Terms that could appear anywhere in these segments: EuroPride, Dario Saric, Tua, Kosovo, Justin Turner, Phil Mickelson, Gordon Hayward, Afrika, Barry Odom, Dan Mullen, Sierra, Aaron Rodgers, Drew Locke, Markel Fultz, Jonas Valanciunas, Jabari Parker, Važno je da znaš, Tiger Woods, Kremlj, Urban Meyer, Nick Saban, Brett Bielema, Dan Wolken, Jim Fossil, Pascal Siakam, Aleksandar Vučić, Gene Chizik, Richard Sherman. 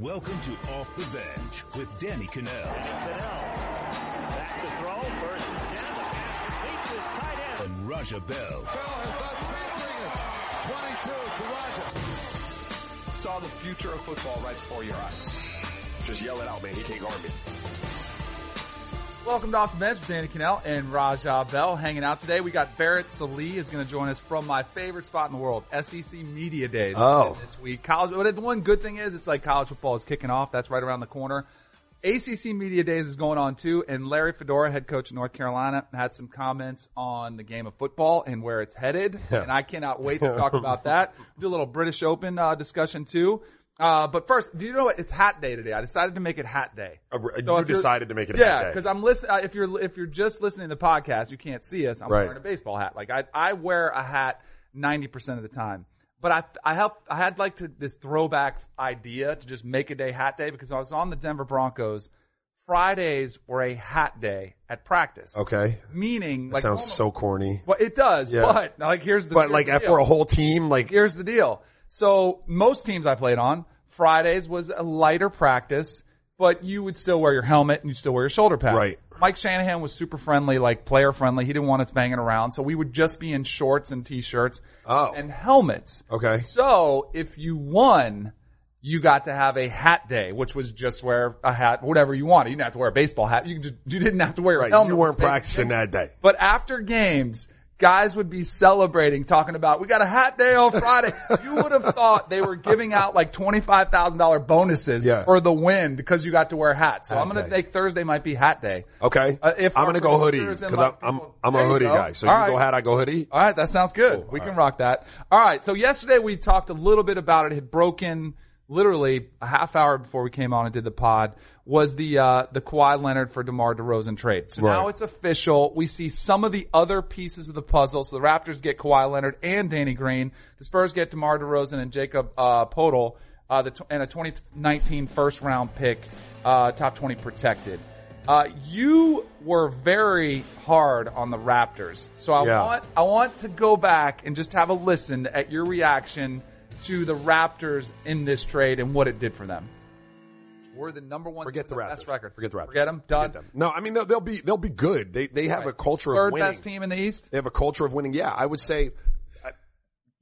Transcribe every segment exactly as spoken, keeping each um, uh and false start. Welcome to Off the Bench with Danny Kanell. Danny Kanell. Back to throw. First down. The pass reaches tight end. And Raja Bell. Bell has done twenty-two for Raja. It's all the future of football right before your eyes. Just yell it out, man. He can't guard me. Welcome to Off the Bench with Danny Kanell and Raja Bell hanging out today. We got Barrett Salee is going to join us from my favorite spot in the world, S E C Media Days. Oh. This week. College, but the one good thing is it's like college football is kicking off. That's right around the corner. A C C Media Days is going on too, and Larry Fedora, head coach of North Carolina, had some comments on the game of football and where it's headed. Yeah. And I cannot wait to talk about that. Do a little British Open uh, discussion too. Uh, but first, do you know what? It's hat day today. I decided to make it hat day. Uh, so you decided to make it yeah, hat day. Yeah, because I'm listen, uh, if you're, if you're just listening to the podcast, you can't see us. I'm right. wearing a baseball hat. Like I, I wear a hat ninety percent of the time, but I, I helped, I had like to this throwback idea to just make a day hat day because I was on the Denver Broncos. Fridays were a hat day at practice. Okay. Meaning that like. sounds almost, so corny. Well, it does, yeah. but like here's the, but here's like the deal. For a whole team, like here's the deal. So most teams I played on, Fridays was a lighter practice, but you would still wear your helmet and you'd still wear your shoulder pad. Right. Mike Shanahan was super friendly, like player friendly. He didn't want us banging around. So we would just be in shorts and t-shirts oh. and helmets. Okay. So if you won, you got to have a hat day, which was just wear a hat, whatever you wanted. You didn't have to wear a baseball hat. You just, you didn't have to wear a right. helmet. You weren't practicing that day. But after games, guys would be celebrating, talking about, we got a hat day on Friday. You would have thought they were giving out like twenty-five thousand dollars bonuses yeah. for the win because you got to wear hats. So hat I'm going to think Thursday might be hat day. Okay. Uh, if I'm going to go hoodie because I'm, I'm, I'm a hoodie go. guy. So All you right. go hat, I go hoodie. All right. That sounds good. Cool. We All can right. rock that. All right. So yesterday we talked a little bit about it. It had broken literally a half hour before we came on and did the pod. Was the uh the Kawhi Leonard for DeMar DeRozan trade. So right. now it's official. We see some of the other pieces of the puzzle. So the Raptors get Kawhi Leonard and Danny Green. The Spurs get DeMar DeRozan and Jakob uh Poeltl, uh the t- and a twenty nineteen first round pick, uh top twenty protected. Uh you were very hard on the Raptors. So I yeah. want I want to go back and just have a listen at your reaction to the Raptors in this trade and what it did for them. We're the number one. Forget the, the Raptors. Best record. Forget the Raptors. Forget them. Done. Forget them. No, I mean they'll, they'll be they'll be good. They they have right. a culture Third of winning. Third best team in the East. They have a culture of winning. Yeah, I would say, you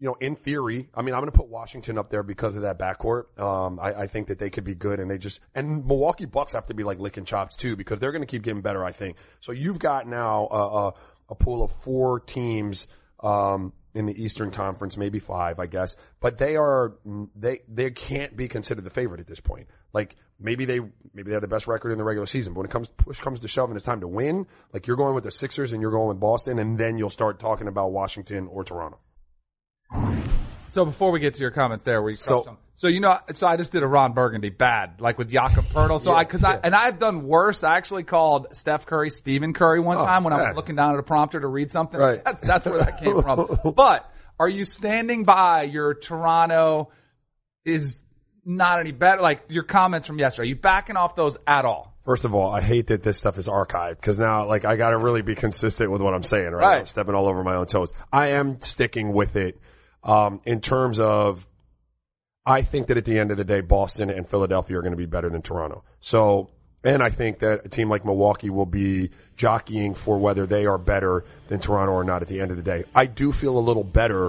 know, in theory, I mean, I'm going to put Washington up there because of that backcourt. Um, I, I think that they could be good, and they just and Milwaukee Bucks have to be like licking chops too because they're going to keep getting better. I think so. You've got now a, a, a pool of four teams. Um, in the Eastern Conference, maybe five, I guess, but they are, they, they can't be considered the favorite at this point. Like maybe they, maybe they have the best record in the regular season, but when it comes, push comes to shove and it's time to win, like you're going with the Sixers and you're going with Boston and then you'll start talking about Washington or Toronto. So before we get to your comments there, we, so, so you know, so I just did a Ron Burgundy bad, like with Jakob Poeltl. So yeah, I, cause yeah. I, and I've done worse. I actually called Steph Curry Stephen Curry one oh, time when man. I was looking down at a prompter to read something. Right. That's, that's where that came from. But are you standing by your Toronto is not any better? Like your comments from yesterday, are you backing off those at all? First of all, I hate that this stuff is archived because now, like, I got to really be consistent with what I'm saying, right? right? I'm stepping all over my own toes. I am sticking with it. Um, in terms of, I think that at the end of the day, Boston and Philadelphia are going to be better than Toronto. So, and I think that a team like Milwaukee will be jockeying for whether they are better than Toronto or not at the end of the day. I do feel a little better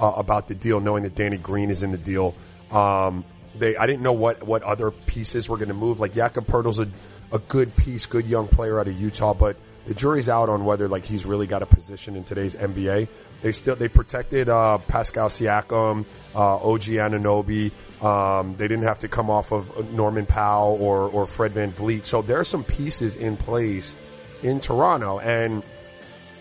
uh, about the deal, knowing that Danny Green is in the deal. Um, they, I didn't know what, what other pieces were going to move. Like Jakob Poeltl's a, a good piece, good young player out of Utah, but the jury's out on whether like he's really got a position in today's N B A. They still they protected uh Pascal Siakam, uh O G Anunoby. Um they didn't have to come off of Norman Powell or or Fred VanVleet. So there are some pieces in place in Toronto, and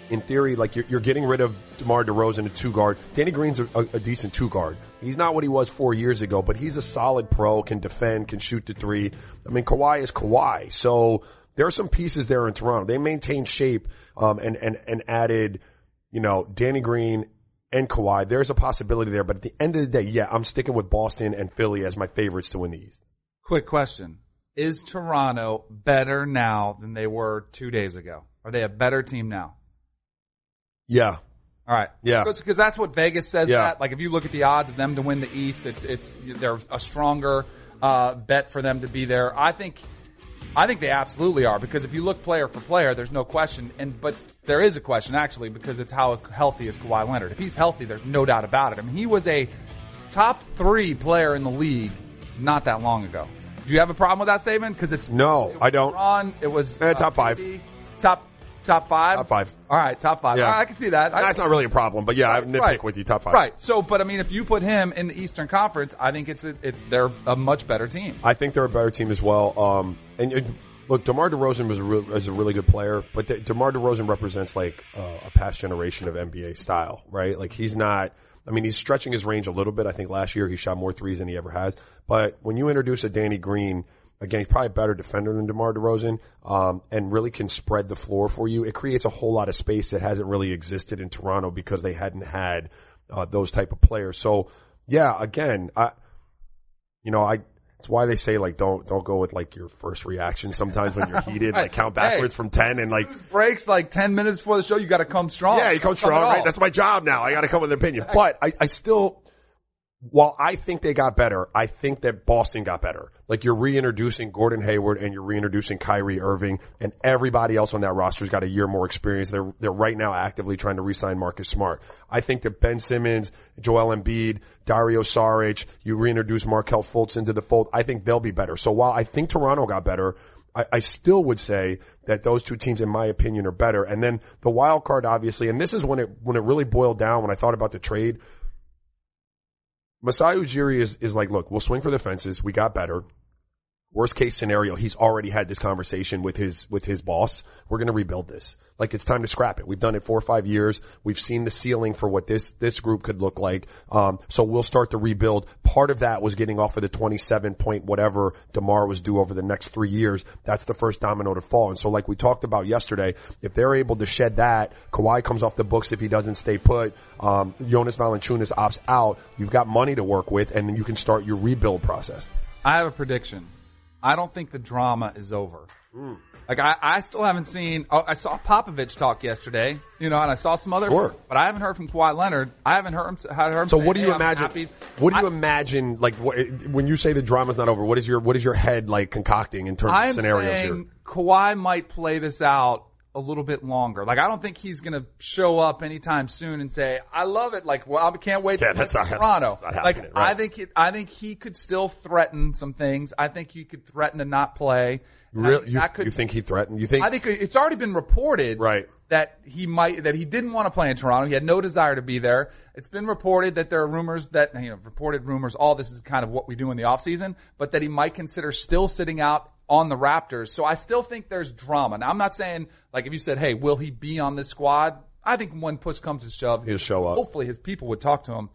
in theory, like you're, you're getting rid of DeMar DeRozan, a two guard. Danny Green's a, a decent two guard. He's not what he was four years ago, but he's a solid pro, can defend, can shoot the three. I mean, Kawhi is Kawhi, so. There are some pieces there in Toronto. They maintained shape, um, and, and, and added, you know, Danny Green and Kawhi. There's a possibility there, but at the end of the day, yeah, I'm sticking with Boston and Philly as my favorites to win the East. Quick question. Is Toronto better now than they were two days ago? Are they a better team now? Yeah. All right. Yeah. Because that's what Vegas says yeah. that. Like if you look at the odds of them to win the East, it's, it's, they're a stronger uh, bet for them to be there. I think, I think they absolutely are, because if you look player for player, there's no question. And, but there is a question actually, because it's how healthy is Kawhi Leonard. If he's healthy, there's no doubt about it. I mean, he was a top three player in the league not that long ago. Do you have a problem with that statement? Cause it's no, it I don't. Ron, it was eh, top uh, five, T V, top, Top five? Top five. All right, top five. Yeah. All right, I can see that. That's I, not really a problem, but yeah, right, I nitpick right. with you, top five. Right. So, but I mean, if you put him in the Eastern Conference, I think it's a, it's they're a much better team. I think they're a better team as well. Um, and it, look, DeMar DeRozan was a, re- was a really good player, but De- DeMar DeRozan represents like uh, a past generation of N B A style, right? Like he's not. I mean, he's stretching his range a little bit. I think last year he shot more threes than he ever has. But when you introduce a Danny Green. Again, he's probably a better defender than DeMar DeRozan, um, and really can spread the floor for you. It creates a whole lot of space that hasn't really existed in Toronto because they hadn't had uh, those type of players. So, yeah, again, I, you know, I it's why they say like don't don't go with like your first reaction sometimes when you're heated, right. like count backwards hey, from ten and like breaks like ten minutes before the show. You got to come strong. Yeah, you come, come strong. Right? That's my job now. I got to come with an opinion, but I, I still. While I think they got better, I think that Boston got better. Like you're reintroducing Gordon Hayward and you're reintroducing Kyrie Irving, and everybody else on that roster's got a year more experience. They're they're right now actively trying to re-sign Marcus Smart. I think that Ben Simmons, Joel Embiid, Dario Saric, you reintroduce Markel Fultz into the fold. I think they'll be better. So while I think Toronto got better, I, I still would say that those two teams, in my opinion, are better. And then the wild card, obviously, and this is when it when it really boiled down when I thought about the trade. Masai Ujiri is, is like, look, we'll swing for the fences. We got better. Worst case scenario, he's already had this conversation with his, with his boss. We're going to rebuild this. Like, it's time to scrap it. We've done it four or five years. We've seen the ceiling for what this, this group could look like. Um, so we'll start to rebuild. Part of that was getting off of the twenty-seven point whatever DeMar was due over the next three years. That's the first domino to fall. And so like we talked about yesterday, if they're able to shed that, Kawhi comes off the books if he doesn't stay put. Um, Jonas Valanciunas opts out. You've got money to work with, and then you can start your rebuild process. I have a prediction. I don't think the drama is over. Ooh. Like I, I still haven't seen. Oh, I saw Popovich talk yesterday, you know, and I saw some other. Sure. But I haven't heard from Kawhi Leonard. I haven't heard him. Heard him so say, what do you hey, imagine? What do you I, imagine? Like what, when you say the drama's not over, what is your what is your head like concocting in terms I'm of scenarios saying here? Kawhi might play this out a little bit longer. Like I don't think he's going to show up anytime soon and say, "I love it." Like, well, I can't wait yeah, to play Toronto. Like right. I think it, I think he could still threaten some things. I think he could threaten to not play. Really? You, could, you think he threatened? You think? I think it's already been reported right. that he might, that he didn't want to play in Toronto. He had no desire to be there. It's been reported that there are rumors that, you know, reported rumors, all this is kind of what we do in the offseason, but that he might consider still sitting out on the Raptors. So I still think there's drama. Now I'm not saying, like if you said, hey, will he be on this squad? I think when push comes to shove, he'll show up. Hopefully his people would talk to him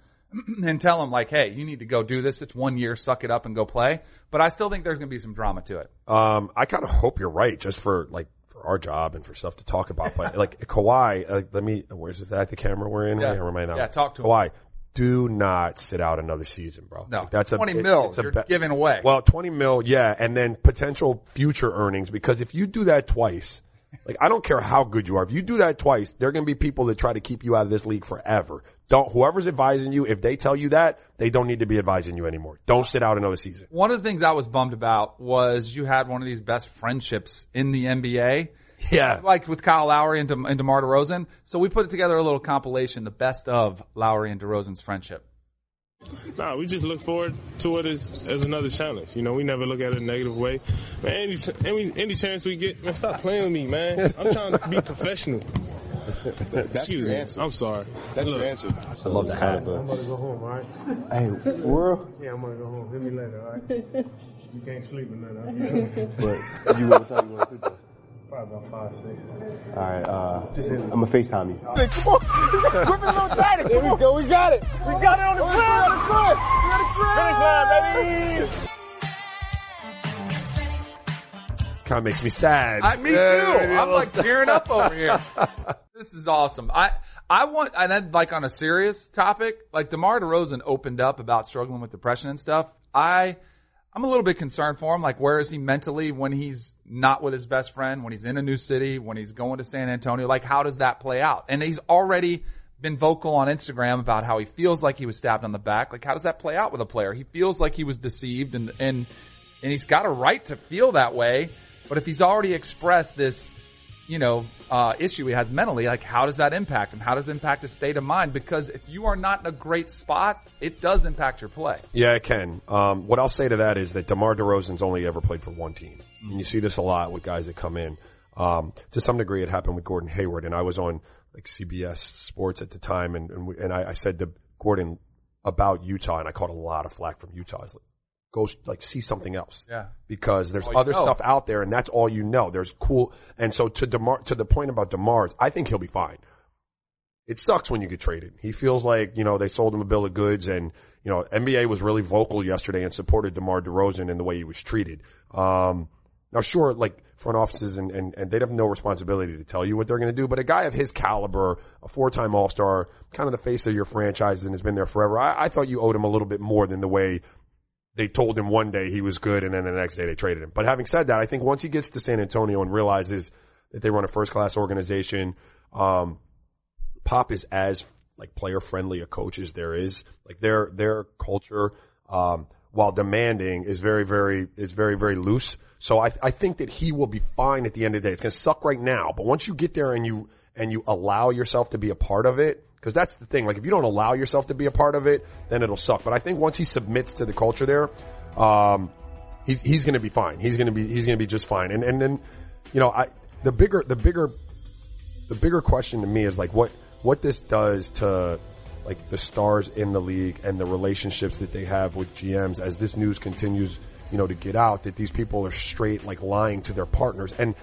and tell him like, hey, you need to go do this. It's one year. Suck it up and go play. But I still think there's going to be some drama to it. Um, I kind of hope you're right, just for like for our job and for stuff to talk about. But like Kawhi, like, let me. Where's that? The camera we're in. Yeah, or am I not? Yeah, talk to Kawhi. Him. Do not sit out another season, bro. No, like, that's twenty a, it, mil. It's you're a be- giving away. Well, twenty mil, yeah, and then potential future earnings, because if you do that twice. Like, I don't care how good you are. If you do that twice, there are going to be people that try to keep you out of this league forever. Don't, whoever's advising you, if they tell you that, they don't need to be advising you anymore. Don't sit out another season. One of the things I was bummed about was you had one of these best friendships in the N B A. Yeah. Like with Kyle Lowry and, De- and DeMar DeRozan. So we put together a little compilation, the best of Lowry and DeRozan's friendship. Nah, we just look forward to it as, as another challenge. You know, we never look at it in a negative way. Man, any, t- any, any chance we get, man, stop playing with me, man. I'm trying to be professional. That's Excuse your me. Answer. I'm sorry. That's look. Your answer. I love that. I'm about to go home, all right? Hey, world? Yeah, I'm about to go home. Hit me later, all right? You can't sleep or nothing. But you what time you want to sleep though? Probably about five, six. All right, uh, I'm gonna FaceTime you. Come on, grip it a little tighter. There we go, we got it. We got it on the ground. On the ground. We're on the ground, baby. This kind of makes me sad. I, me yeah, too. Baby, I'm like tearing up over here. This is awesome. I, I want, and then like on a serious topic, like DeMar DeRozan opened up about struggling with depression and stuff. I. I'm a little bit concerned for him. Like, where is he mentally when he's not with his best friend, when he's in a new city, when he's going to San Antonio? Like, how does that play out? And he's already been vocal on Instagram about how he feels like he was stabbed on the back. Like, how does that play out with a player? He feels like he was deceived, and and and he's got a right to feel that way. But if he's already expressed this, you know, uh issue he has mentally, like, how does that impact him? How does it impact his state of mind? Because if you are not in a great spot, it does impact your play. Yeah, it can. Um What I'll say to that is that DeMar DeRozan's only ever played for one team. Mm-hmm. And you see this a lot with guys that come in. Um To some degree, it happened with Gordon Hayward, and I was on like C B S Sports at the time, and and, we, and I, I said to Gordon about Utah, and I caught a lot of flack from Utah. I was like, go like see something else, yeah. Because there's other know. stuff out there, and that's all you know. There's cool, and so to DeMar, to the point about DeMar's, I think he'll be fine. It sucks when you get traded. He feels like, you know, they sold him a bill of goods, and you know, N B A was really vocal yesterday and supported DeMar DeRozan in the way he was treated. Um, now, sure, like front offices and and and they'd have no responsibility to tell you what they're going to do, but a guy of his caliber, a four-time All-Star, kind of the face of your franchise and has been there forever, I, I thought you owed him a little bit more than the way. They told him one day he was good, and then the next day they traded him. But having said that, I think once he gets to San Antonio and realizes that they run a first-class organization, um, Pop is as like player-friendly a coach as there is. Like their their culture, um, while demanding, is very very is very very loose. So I I think that he will be fine at the end of the day. It's going to suck right now, but once you get there and you and you allow yourself to be a part of it. Because that's the thing. Like, if you don't allow yourself to be a part of it, then it'll suck. But I think once he submits to the culture there, um, he's he's going to be fine. He's going to be he's going to be just fine. And and then, you know, I the bigger the bigger the bigger question to me is like what what this does to like the stars in the league and the relationships that they have with G Ms as this news continues, you know, to get out that these people are straight like lying to their partners. And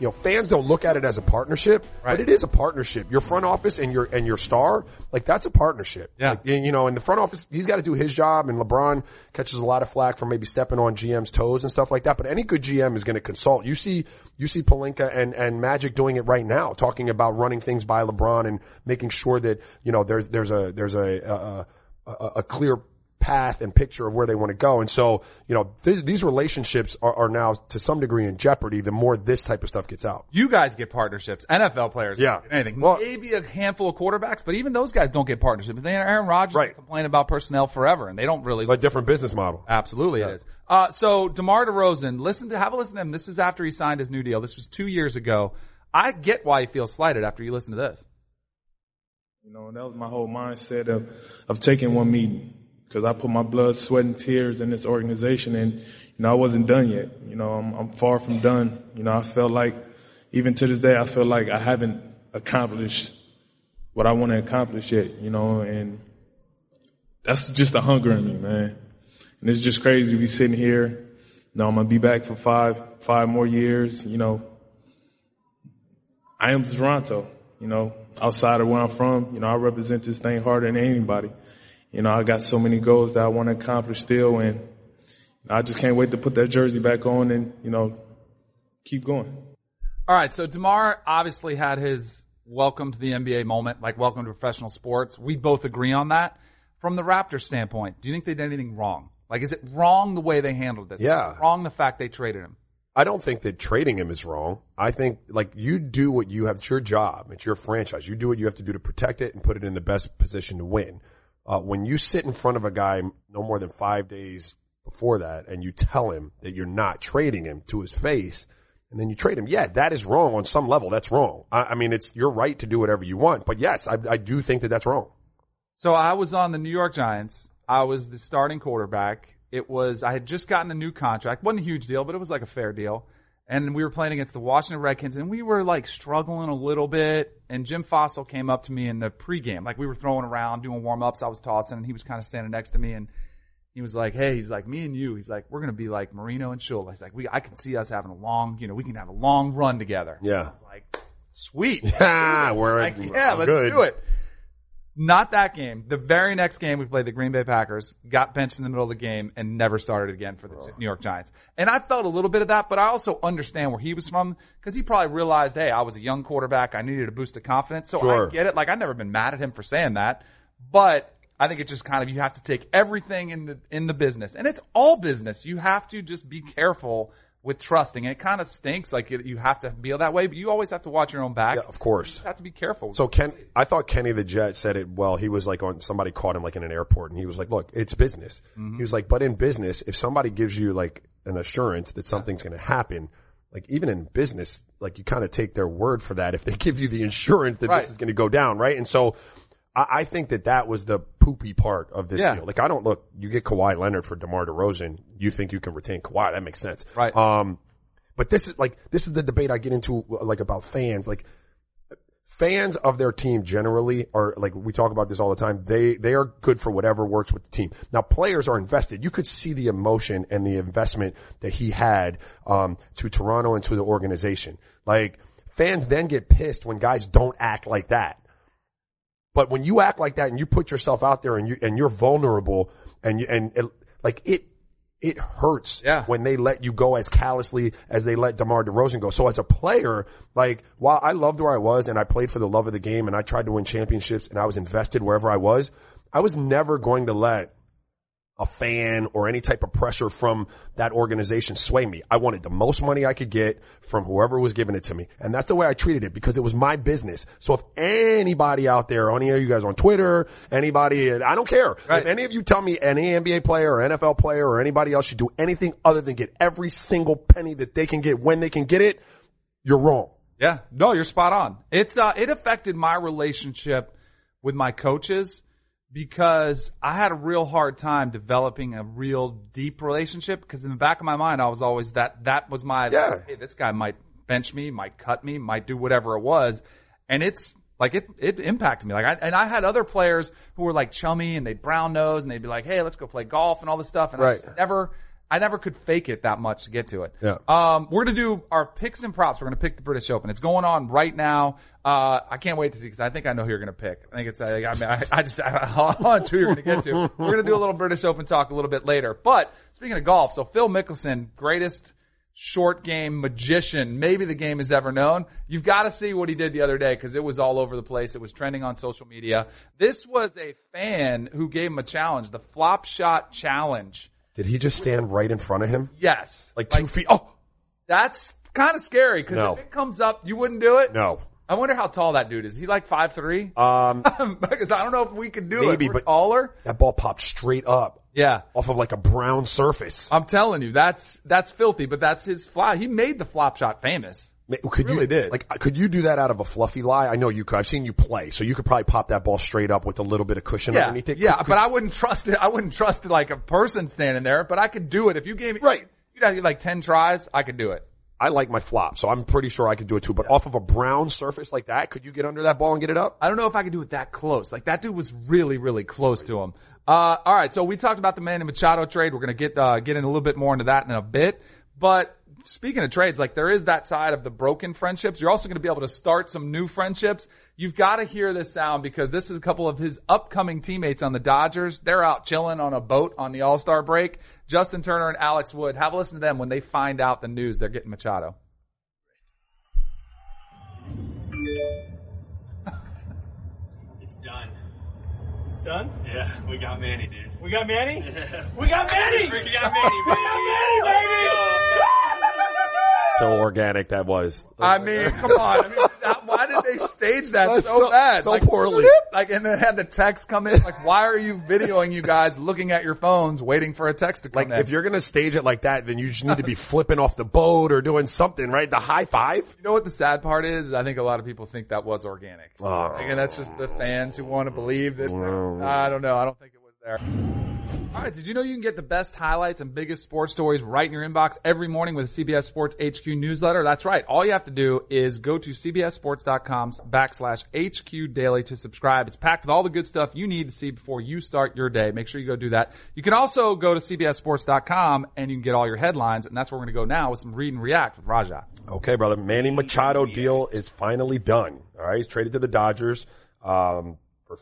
you know, fans don't look at it as a partnership, right. But it is a partnership. Your front office and your and your star, like that's a partnership. Yeah, like, you know, in the front office, he's got to do his job. And LeBron catches a lot of flack for maybe stepping on G M's toes and stuff like that. But any good G M is going to consult. You see, you see Pelinka and and Magic doing it right now, talking about running things by LeBron and making sure that you know there's there's a there's a a, a, a clear path and picture of where they want to go. And so, you know, th- these relationships are, are now to some degree in jeopardy the more this type of stuff gets out. You guys get partnerships. N F L players yeah. don't get anything. Well, maybe a handful of quarterbacks, but even those guys don't get partnerships. They, Aaron Rodgers right. complain about personnel forever, and they don't really. A different business model. Absolutely yeah. it is. Uh, so DeMar DeRozan, listen to, have a listen to him. This is after he signed his new deal. This was two years ago. I get why he feels slighted after you listen to this. You know, and that was my whole mindset of, of taking one meeting. Because I put my blood, sweat, and tears in this organization, and you know I wasn't done yet. You know I'm, I'm far from done. You know I felt like, even to this day, I feel like I haven't accomplished what I want to accomplish yet. You know, and that's just the hunger in me, man. And it's just crazy to be sitting here. You know I'm gonna be back for five, five more years. You know, I am Toronto. You know, outside of where I'm from, you know I represent this thing harder than anybody. You know, I got so many goals that I want to accomplish still, and I just can't wait to put that jersey back on and, you know, keep going. All right, so DeMar obviously had his welcome to the N B A moment, like welcome to professional sports. We both agree on that. From the Raptors standpoint, do you think they did anything wrong? Like, is it wrong the way they handled this? Yeah. Is it wrong the fact they traded him? I don't think that trading him is wrong. I think, like, you do what you have. It's your job. It's your franchise. You do what you have to do to protect it and put it in the best position to win. Uh, when you sit in front of a guy no more than five days before that and you tell him that you're not trading him to his face and then you trade him, yeah, that is wrong on some level. That's wrong. I, I mean, it's your right to do whatever you want, but yes, I, I do think that that's wrong. So I was on the New York Giants. I was the starting quarterback. It was, I had just gotten a new contract. Wasn't a huge deal, but it was like a fair deal. And we were playing against the Washington Redskins, and we were, like, struggling a little bit. And Jim Fossil came up to me in the pregame. Like, we were throwing around, doing warm-ups. I was tossing, and he was kind of standing next to me. And he was like, hey, he's like, me and you. He's like, we're going to be like Marino and Shula. He's like, we, I can see us having a long, you know, we can have a long run together. Yeah. And I was like, sweet. Yeah, we're like, yeah, let's good. do it. Not that game. The very next game, we played the Green Bay Packers, got benched in the middle of the game, and never started again for the oh. New York Giants. And I felt a little bit of that, but I also understand where he was from, because he probably realized, hey, I was a young quarterback. I needed a boost of confidence. So sure. I get it. Like, I've never been mad at him for saying that. But I think it's just kind of, you have to take everything in the in the business. And it's all business. You have to just be careful with trusting. And it kind of stinks. Like it, you have to be that way, but you always have to watch your own back. Yeah, of course. You have to be careful. So Ken, I thought Kenny the Jet said it well. He was like on, somebody caught him like in an airport and he was like, look, it's business. Mm-hmm. He was like, but in business, if somebody gives you like an assurance that something's going to happen, like even in business, like you kind of take their word for that if they give you the insurance that right. this is going to go down, right? And so I, I think that that was the poopy part of this yeah. deal. Like I don't look, you get Kawhi Leonard for DeMar DeRozan, you think you can retain Kawhi, that makes sense. Right. Um, but this is like, this is the debate I get into like about fans, like fans of their team generally are like, we talk about this all the time. They, they are good for whatever works with the team. Now players are invested. You could see the emotion and the investment that he had, um, to Toronto and to the organization. Like fans then get pissed when guys don't act like that. But when you act like that and you put yourself out there and you, and you're vulnerable and you, and it, like it, it hurts yeah. when they let you go as callously as they let DeMar DeRozan go. So as a player, like, while I loved where I was and I played for the love of the game and I tried to win championships and I was invested wherever I was, I was never going to let a fan or any type of pressure from that organization sway me. I wanted the most money I could get from whoever was giving it to me. And that's the way I treated it because it was my business. So if anybody out there, any of you guys on Twitter, anybody, I don't care. Right. If any of you tell me any N B A player or N F L player or anybody else should do anything other than get every single penny that they can get when they can get it, you're wrong. Yeah. No, you're spot on. It's, uh, it affected my relationship with my coaches. Because I had a real hard time developing a real deep relationship because in the back of my mind, I was always that, that was my, yeah. like, hey, this guy might bench me, might cut me, might do whatever it was. And it's like, it, it impacted me. Like I, and I had other players who were like chummy and they'd brown nose and they'd be like, hey, let's go play golf and all this stuff. And right. I just never, I never could fake it that much to get to it. Yeah. Um, we're going to do our picks and props. We're going to pick the British Open. It's going on right now. Uh, I can't wait to see because I think I know who you're going to pick. I think it's, I, I mean, I, I just, I hunch who you're going to get to. We're going to do a little British Open talk a little bit later. But speaking of golf, so Phil Mickelson, greatest short game magician, maybe the game has ever known. You've got to see what he did the other day because it was all over the place. It was trending on social media. This was a fan who gave him a challenge, the flop shot challenge. Did he just stand right in front of him? Yes. Like two like, feet? Oh! That's kind of scary, because no. if it comes up, you wouldn't do it? No. I wonder how tall that dude is. Is he like five three? Um, because I don't know if we could do maybe, it. Maybe, but taller? That ball popped straight up. Yeah. Off of like a brown surface. I'm telling you, that's, that's filthy, but that's his fly. He made the flop shot famous. Could really you, did. Like, could you do that out of a fluffy lie? I know you could. I've seen you play, so you could probably pop that ball straight up with a little bit of cushion yeah, underneath it. Could, yeah, could, but I wouldn't trust it. I wouldn't trust it like a person standing there, but I could do it. If you gave me, right. you'd have like ten tries, I could do it. I like my flop, so I'm pretty sure I could do it too, but yeah. off of a brown surface like that, could you get under that ball and get it up? I don't know if I could do it that close. Like, that dude was really, really close right. to him. Uh, all right, so we talked about the Manny Machado trade. We're going to get, uh, get in a little bit more into that in a bit, but speaking of trades, like there is that side of the broken friendships. You're also going to be able to start some new friendships. You've got to hear this sound because this is a couple of his upcoming teammates on the Dodgers. They're out chilling on a boat on the All-Star break. Justin Turner and Alex Wood. Have a listen to them when they find out the news they're getting Machado. It's done. It's done? Yeah, we got Manny, dude. We got Manny? Yeah. We got Manny! We got Manny, baby! We got Manny, baby! So organic that was. I mean, come on. I mean, that, why did they stage that so, so bad? So like, poorly. Like, and then had the text come in. Like, why are you videoing you guys looking at your phones waiting for a text to come like, in? Like, if you're going to stage it like that, then you just need to be flipping off the boat or doing something, right? The high five. You know what the sad part is? I think a lot of people think that was organic. Oh. Like, and that's just the fans who want to believe that. Oh. I don't know. I don't think it was there. All right, did you know you can get the best highlights and biggest sports stories right in your inbox every morning with a C B S Sports H Q newsletter? That's right. All you have to do is go to cbssports.com backslash HQ daily to subscribe. It's packed with all the good stuff you need to see before you start your day. Make sure you go do that. You can also go to c b s sports dot com and you can get all your headlines, and that's where we're going to go now with some Read and React with Raja. Okay, brother. Manny Machado deal is finally done. All right, he's traded to the Dodgers. Um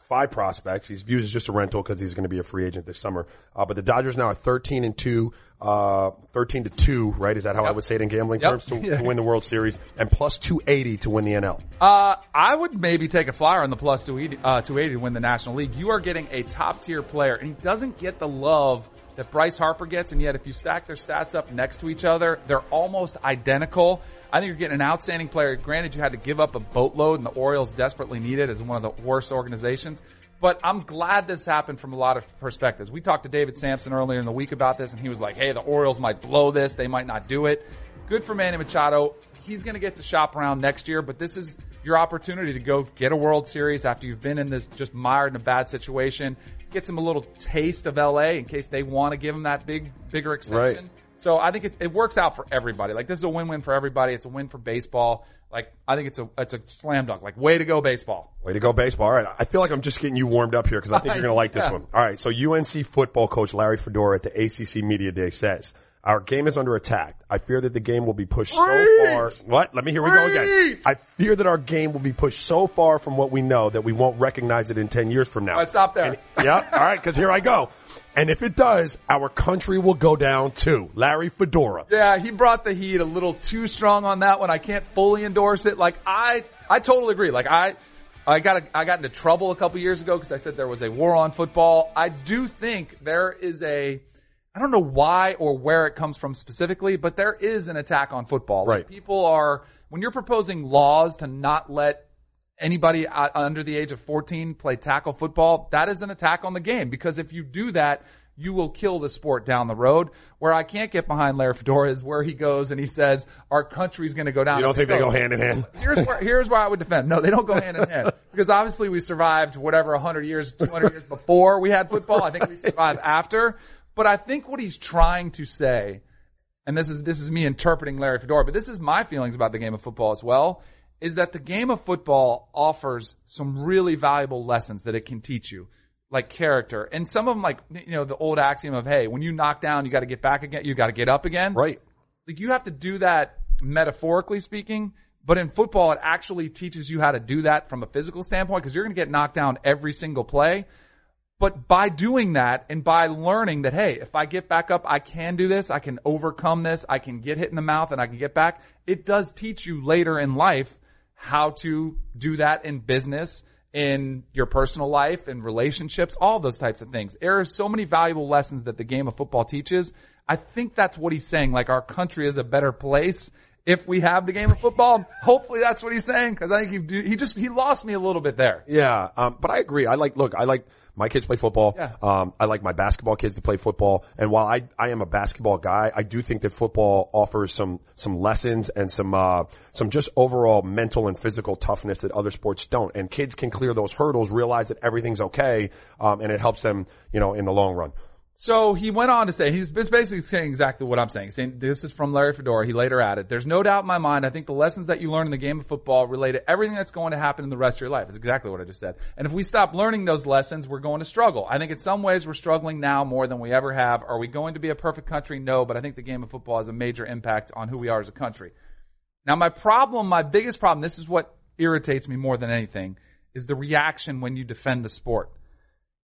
Five prospects. He's viewed as just a rental because he's going to be a free agent this summer. Uh, but the Dodgers now are thirteen and two, uh, thirteen to two, right? Is that how yep. I would say it in gambling yep. terms to, to win the World Series and plus two eighty to win the N L? Uh, I would maybe take a flyer on the plus two eighty uh, to win the National League. You are getting a top tier player, and he doesn't get the love that Bryce Harper gets, and yet if you stack their stats up next to each other, they're almost identical. I think you're getting an outstanding player. Granted, you had to give up a boatload, and the Orioles desperately need it as one of the worst organizations. But I'm glad this happened from a lot of perspectives. We talked to David Sampson earlier in the week about this, and he was like, hey, the Orioles might blow this. They might not do it. Good for Manny Machado. He's going to get to shop around next year, but this is your opportunity to go get a World Series after you've been in this just mired in a bad situation. Gets him a little taste of L A in case they want to give him that big, bigger extension. Right. So I think it, it works out for everybody. Like, this is a win-win for everybody. It's a win for baseball. Like, I think it's a, it's a slam dunk. Like, way to go, baseball. Way to go, baseball. All right. I feel like I'm just getting you warmed up here because I think you're going to like yeah. this one. All right. So U N C football coach Larry Fedora at the A C C Media Day says, our game is under attack. I fear that the game will be pushed Preach! so far. What? Let me hear we go again. I fear that our game will be pushed so far from what we know that we won't recognize it in ten years from now. All right, stop there. And, yeah. All right. Cause here I go. And if it does, our country will go down too. Larry Fedora. Yeah. He brought the heat a little too strong on that one. I can't fully endorse it. Like I, I totally agree. Like I, I got, a, I got into trouble a couple years ago cause I said there was a war on football. I do think there is a, I don't know why or where it comes from specifically, but there is an attack on football. Right. Like people are, when you're proposing laws to not let anybody out under the age of fourteen play tackle football, that is an attack on the game. Because if you do that, you will kill the sport down the road. Where I can't get behind Larry Fedora is where he goes and he says, our country's going to go down. You don't think they go hand in hand? Here's where, here's where I would defend. No, they don't go hand in hand. Because obviously we survived whatever one hundred years, two hundred years before we had football. I think we survived after. But I think what he's trying to say, and this is this is me interpreting Larry Fedora, but this is my feelings about the game of football as well, is that the game of football offers some really valuable lessons that it can teach you, like character. And some of them, like, you know, the old axiom of, hey, when you knock down, you got to get back again, you got to get up again. Right. Like, you have to do that metaphorically speaking, but in football, it actually teaches you how to do that from a physical standpoint because you're going to get knocked down every single play. But by doing that and by learning that, hey, if I get back up, I can do this, I can overcome this, I can get hit in the mouth and I can get back, it does teach you later in life how to do that in business, in your personal life, in relationships, all those types of things. There are so many valuable lessons that the game of football teaches. I think that's what he's saying. Like, our country is a better place if we have the game of football. Hopefully that's what he's saying, because I think he, he just he lost me a little bit there. Yeah, um, but I agree. I like look, I like – my kids play football. Yeah. Um, I like my basketball kids to play football. And while I, I am a basketball guy, I do think that football offers some, some lessons and some, uh, some just overall mental and physical toughness that other sports don't. And kids can clear those hurdles, realize that everything's okay. Um, and it helps them, you know, in the long run. So he went on to say, he's basically saying exactly what I'm saying. He's saying, this is from Larry Fedora. He later added, there's no doubt in my mind, I think the lessons that you learn in the game of football relate to everything that's going to happen in the rest of your life. It's exactly what I just said. And if we stop learning those lessons, we're going to struggle. I think in some ways we're struggling now more than we ever have. Are we going to be a perfect country? No, but I think the game of football has a major impact on who we are as a country. Now my problem, my biggest problem, this is what irritates me more than anything, is the reaction when you defend the sport.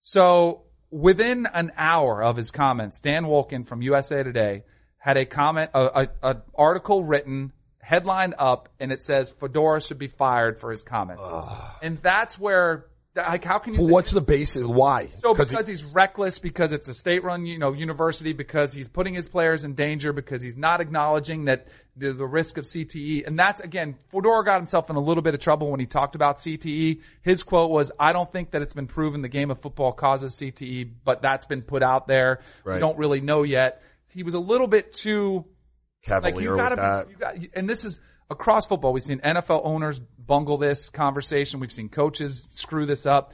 So, within an hour of his comments, Dan Wolken from U S A Today had a comment, a, a, a article written, headline up, and it says Fedora should be fired for his comments. Ugh. And that's where, like, how can you? Well, what's the basis? Why? So because he, he's reckless, because it's a state-run, you know, university, because he's putting his players in danger, because he's not acknowledging that the, the risk of C T E. And that's, again, Fedora got himself in a little bit of trouble when he talked about C T E. His quote was, I don't think that it's been proven the game of football causes C T E, but that's been put out there. Right. We don't really know yet. He was a little bit too cavalier like, with that. Be, you gotta, and this is across football. We've seen N F L owners bungle this conversation. We've seen coaches screw this up.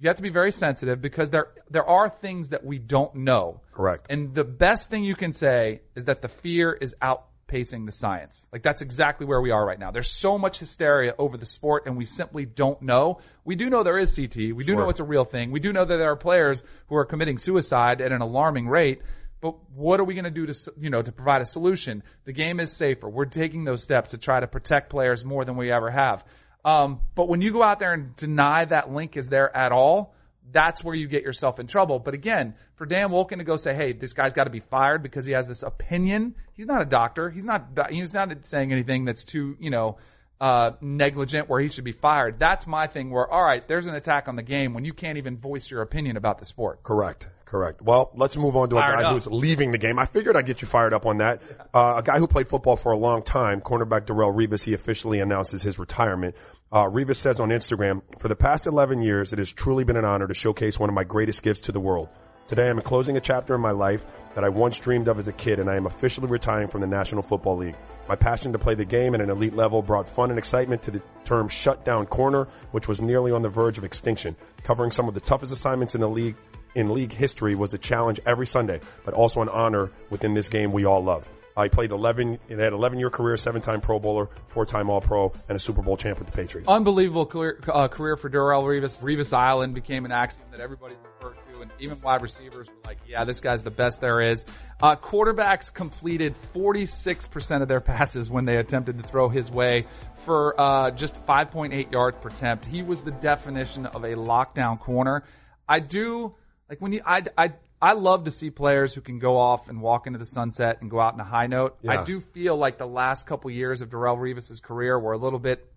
You have to be very sensitive because there there are things that we don't know. Correct. And the best thing you can say is that the fear is outpacing the science. Like, that's exactly where we are right now. There's so much hysteria over the sport, and we simply don't know. We do know there is C T E. We do sure. know it's a real thing. We do know that there are players who are committing suicide at an alarming rate. But what are we going to do to, you know, to provide a solution? The game is safer. We're taking those steps to try to protect players more than we ever have. Um, but when you go out there and deny that link is there at all, that's where you get yourself in trouble. But again, for Dan Wolken to go say, hey, this guy's got to be fired because he has this opinion. He's not a doctor. He's not, he's not saying anything that's too, you know, uh, negligent where he should be fired. That's my thing where, all right, there's an attack on the game when you can't even voice your opinion about the sport. Correct. Correct. Well, let's move on to fired a guy up. who's leaving the game. I figured I'd get you fired up on that. Uh, a guy who played football for a long time, cornerback Darrelle Revis, he officially announces his retirement. Uh, Revis says on Instagram, "For the past eleven years, it has truly been an honor to showcase one of my greatest gifts to the world. Today I'm closing a chapter in my life that I once dreamed of as a kid, and I am officially retiring from the National Football League. My passion to play the game at an elite level brought fun and excitement to the term shutdown corner, which was nearly on the verge of extinction. Covering some of the toughest assignments in the league in league history was a challenge every Sunday, but also an honor within this game we all love. I played eleven, it had an eleven-year career, seven-time Pro Bowler, four-time All-Pro, and a Super Bowl champ with the Patriots." Unbelievable career, uh, career for Darrelle Revis. Revis Island became an axiom that everybody referred to, and even wide receivers were like, yeah, this guy's the best there is. Uh, quarterbacks completed forty-six percent of their passes when they attempted to throw his way for uh, just five point eight yards per attempt. He was the definition of a lockdown corner. I do, like when you, I, I, I love to see players who can go off and walk into the sunset and go out on a high note. Yeah. I do feel like the last couple years of Darrelle Revis' career were a little bit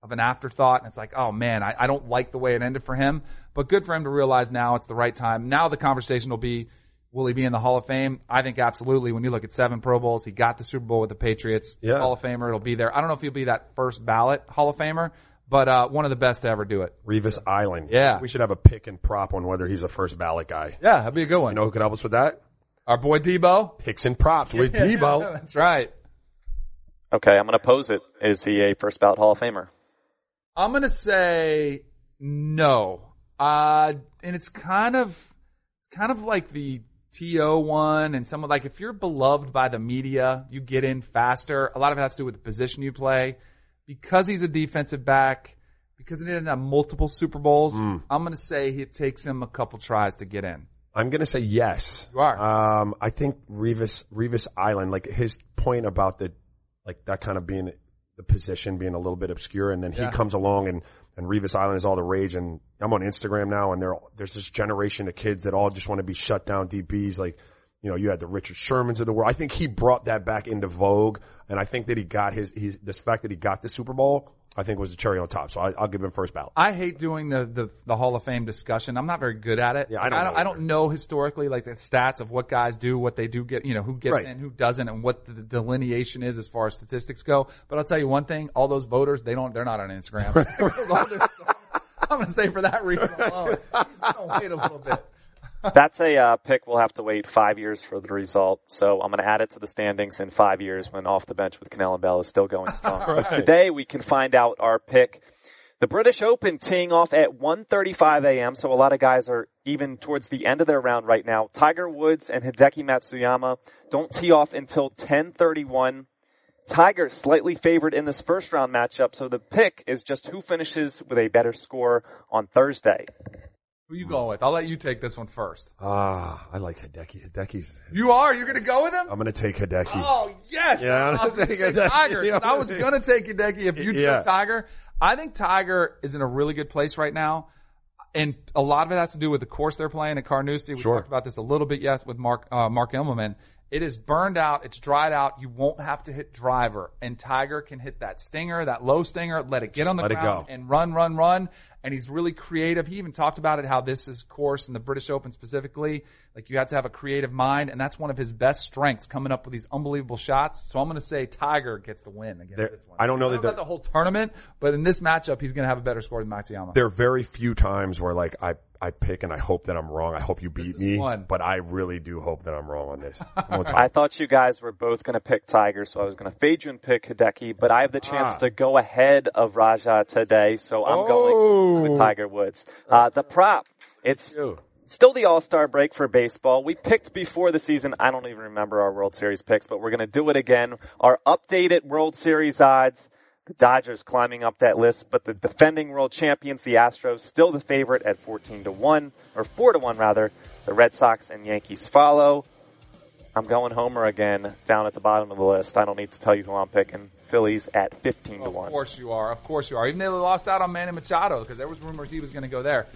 of an afterthought. And it's like, oh, man, I, I don't like the way it ended for him. But good for him to realize now it's the right time. Now the conversation will be, will he be in the Hall of Fame? I think absolutely. When you look at seven Pro Bowls, he got the Super Bowl with the Patriots. Yeah. Hall of Famer, it'll be there. I don't know if he'll be that first ballot Hall of Famer, but uh, one of the best to ever do it. Revis Island. Yeah. We should have a pick and prop on whether he's a first ballot guy. Yeah, that'd be a good one. You know who could help us with that? Our boy Debo. Picks and props with Debo. That's right. Okay, I'm going to pose it. Is he a first ballot Hall of Famer? I'm going to say no. Uh, and it's kind of, it's kind of like the T O one and someone like if you're beloved by the media, you get in faster. A lot of it has to do with the position you play. Because he's a defensive back, because he didn't have multiple Super Bowls, mm. I'm going to say it takes him a couple tries to get in. I'm going to say yes. You are. Um, I think Revis, Revis Island, like his point about the, like that kind of being the position being a little bit obscure, and then he yeah. comes along and, and Revis Island is all the rage. And I'm on Instagram now, and there there's this generation of kids that all just want to be shut down D Bs, like. You know, you had the Richard Shermans of the world. I think he brought that back into vogue, and I think that he got his, his this fact that he got the Super Bowl, I think was the cherry on top. So I, I'll give him first ballot. I hate doing the, the the Hall of Fame discussion. I'm not very good at it. Yeah, I don't. I don't, I don't know historically like the stats of what guys do, what they do get, you know, who gets right. in, who doesn't, and what the delineation is as far as statistics go. But I'll tell you one thing: all those voters, they don't, they're not on Instagram. I'm going to say for that reason alone, he's going to wait a little bit. That's a uh, pick we'll have to wait five years for the result. So I'm going to add it to the standings in five years when Off the Bench with Kanell and Bell is still going strong. Right. Today we can find out our pick. The British Open teeing off at one thirty-five a.m. So a lot of guys are even towards the end of their round right now. Tiger Woods and Hideki Matsuyama don't tee off until ten thirty-one. Tiger slightly favored in this first round matchup. So the pick is just who finishes with a better score on Thursday. Who you going with? I'll let you take this one first. Ah, uh, I like Hideki. Hideki's. You are? You're going to go with him? I'm going to take Hideki. Oh, yes. Yeah, I was going to take Tiger. You know, I was going to take Hideki if you yeah. took Tiger. I think Tiger is in a really good place right now. And a lot of it has to do with the course they're playing at Carnoustie. We sure. talked about this a little bit, yes, with Mark, uh, Mark Immelman. It is burned out. It's dried out. You won't have to hit driver. And Tiger can hit that stinger, that low stinger, let it get on the let ground and run, run, run. And he's really creative. He even talked about it, how this is course in the British Open specifically. Like you have to have a creative mind, and that's one of his best strengths, coming up with these unbelievable shots. So I'm going to say Tiger gets the win against there, this one. I don't know, I don't that know about the whole tournament, but in this matchup, he's going to have a better score than Matsuyama. There are very few times where like I, I pick and I hope that I'm wrong. I hope you beat me, one. But I really do hope that I'm wrong on this. I thought you guys were both going to pick Tiger, so I was going to fade you and pick Hideki, but I have the chance ah. to go ahead of Raja today, so I'm oh. going with Tiger Woods. Uh, the prop, it's still the All-Star break for baseball. We picked before the season. I don't even remember our World Series picks, but we're going to do it again. Our updated World Series odds, the Dodgers climbing up that list, but the defending world champions, the Astros, still the favorite at fourteen to one, or four to one rather. The Red Sox and Yankees follow. I'm going Homer again down at the bottom of the list. I don't need to tell you who I'm picking. Phillies at fifteen to one. Of course you are. Of course you are. Even though they lost out on Manny Machado because there was rumors he was going to go there.